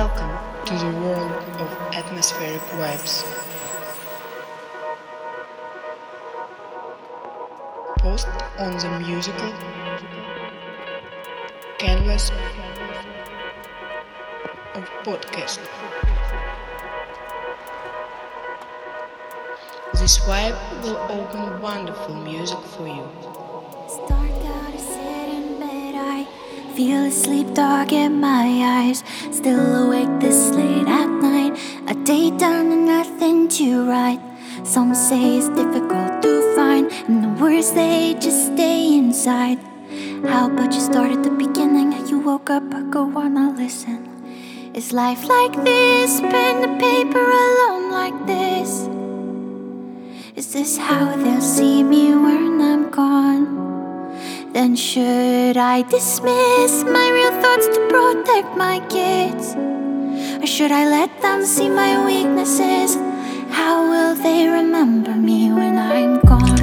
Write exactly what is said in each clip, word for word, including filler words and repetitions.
Welcome to the world of atmospheric vibes. Post on the musical canvas of podcast. This vibe will open wonderful music for you. Start out sitting bed, I feel the sleep dark in my eyes. Still awake this late at night. A day done and nothing to write. Some say it's difficult to find, and the words they just stay inside. How about you start at the beginning? You woke up, I go on, I listen. Is life like this? Pen to paper alone like this? Is this how they'll see me when I'm gone? Then should I dismiss my real thoughts to protect my kids? Or should I let them see my weaknesses? How will they remember me when I'm gone?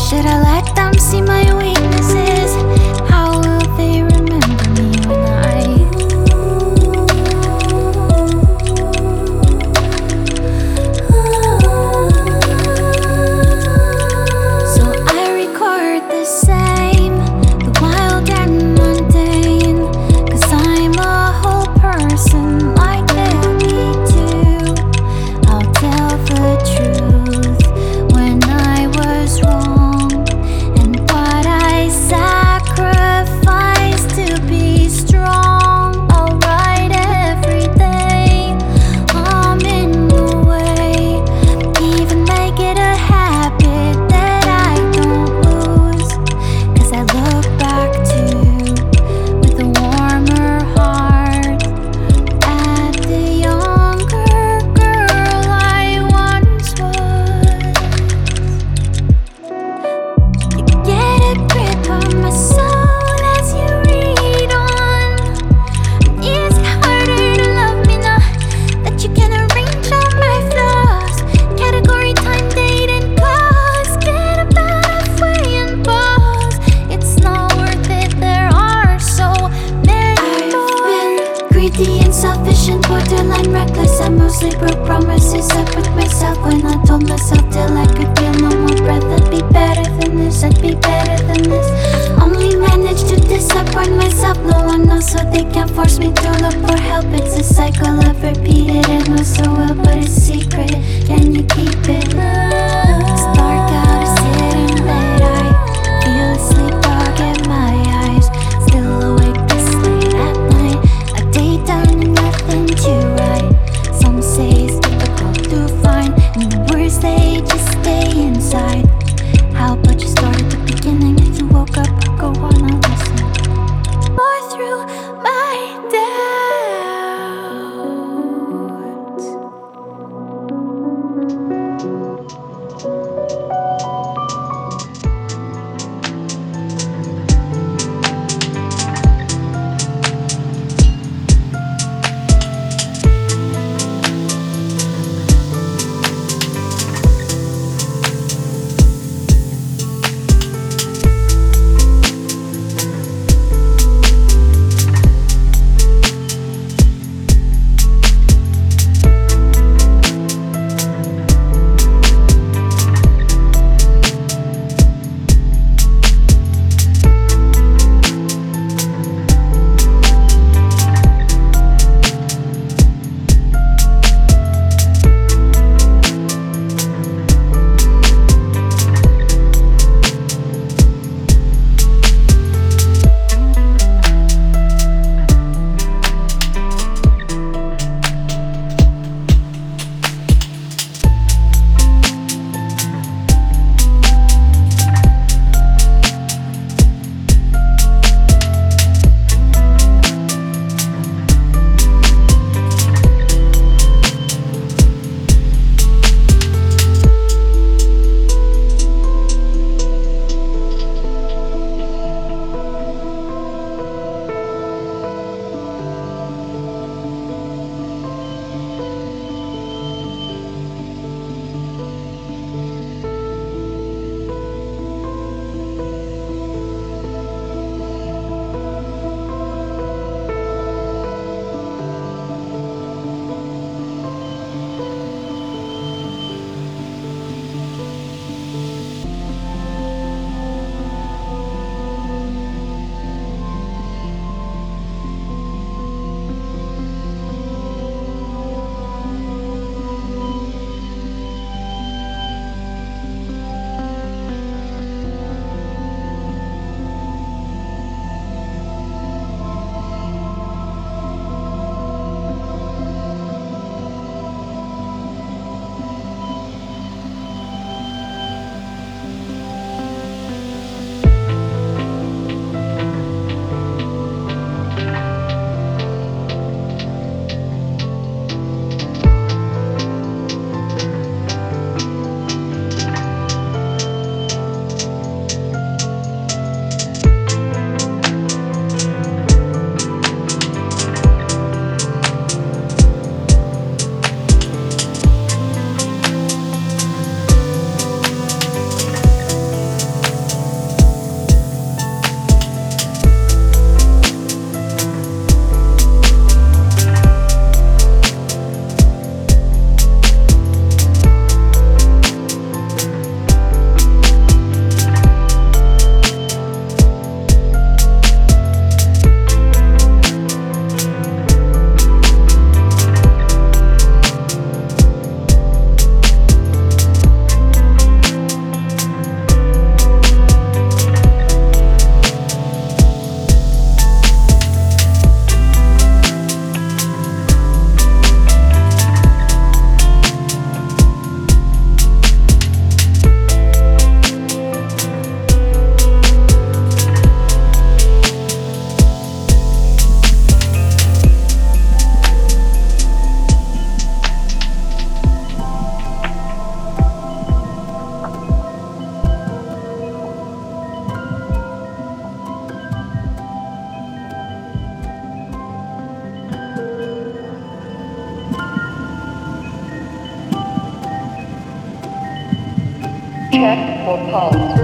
Should I let them see my weaknesses? How will they remember? Check for pulse.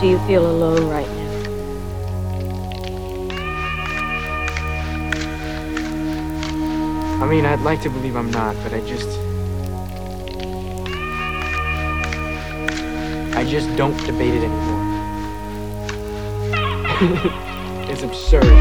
Do you feel alone right now? I mean, I'd like to believe I'm not, but I just... I just don't debate it anymore. It's absurd.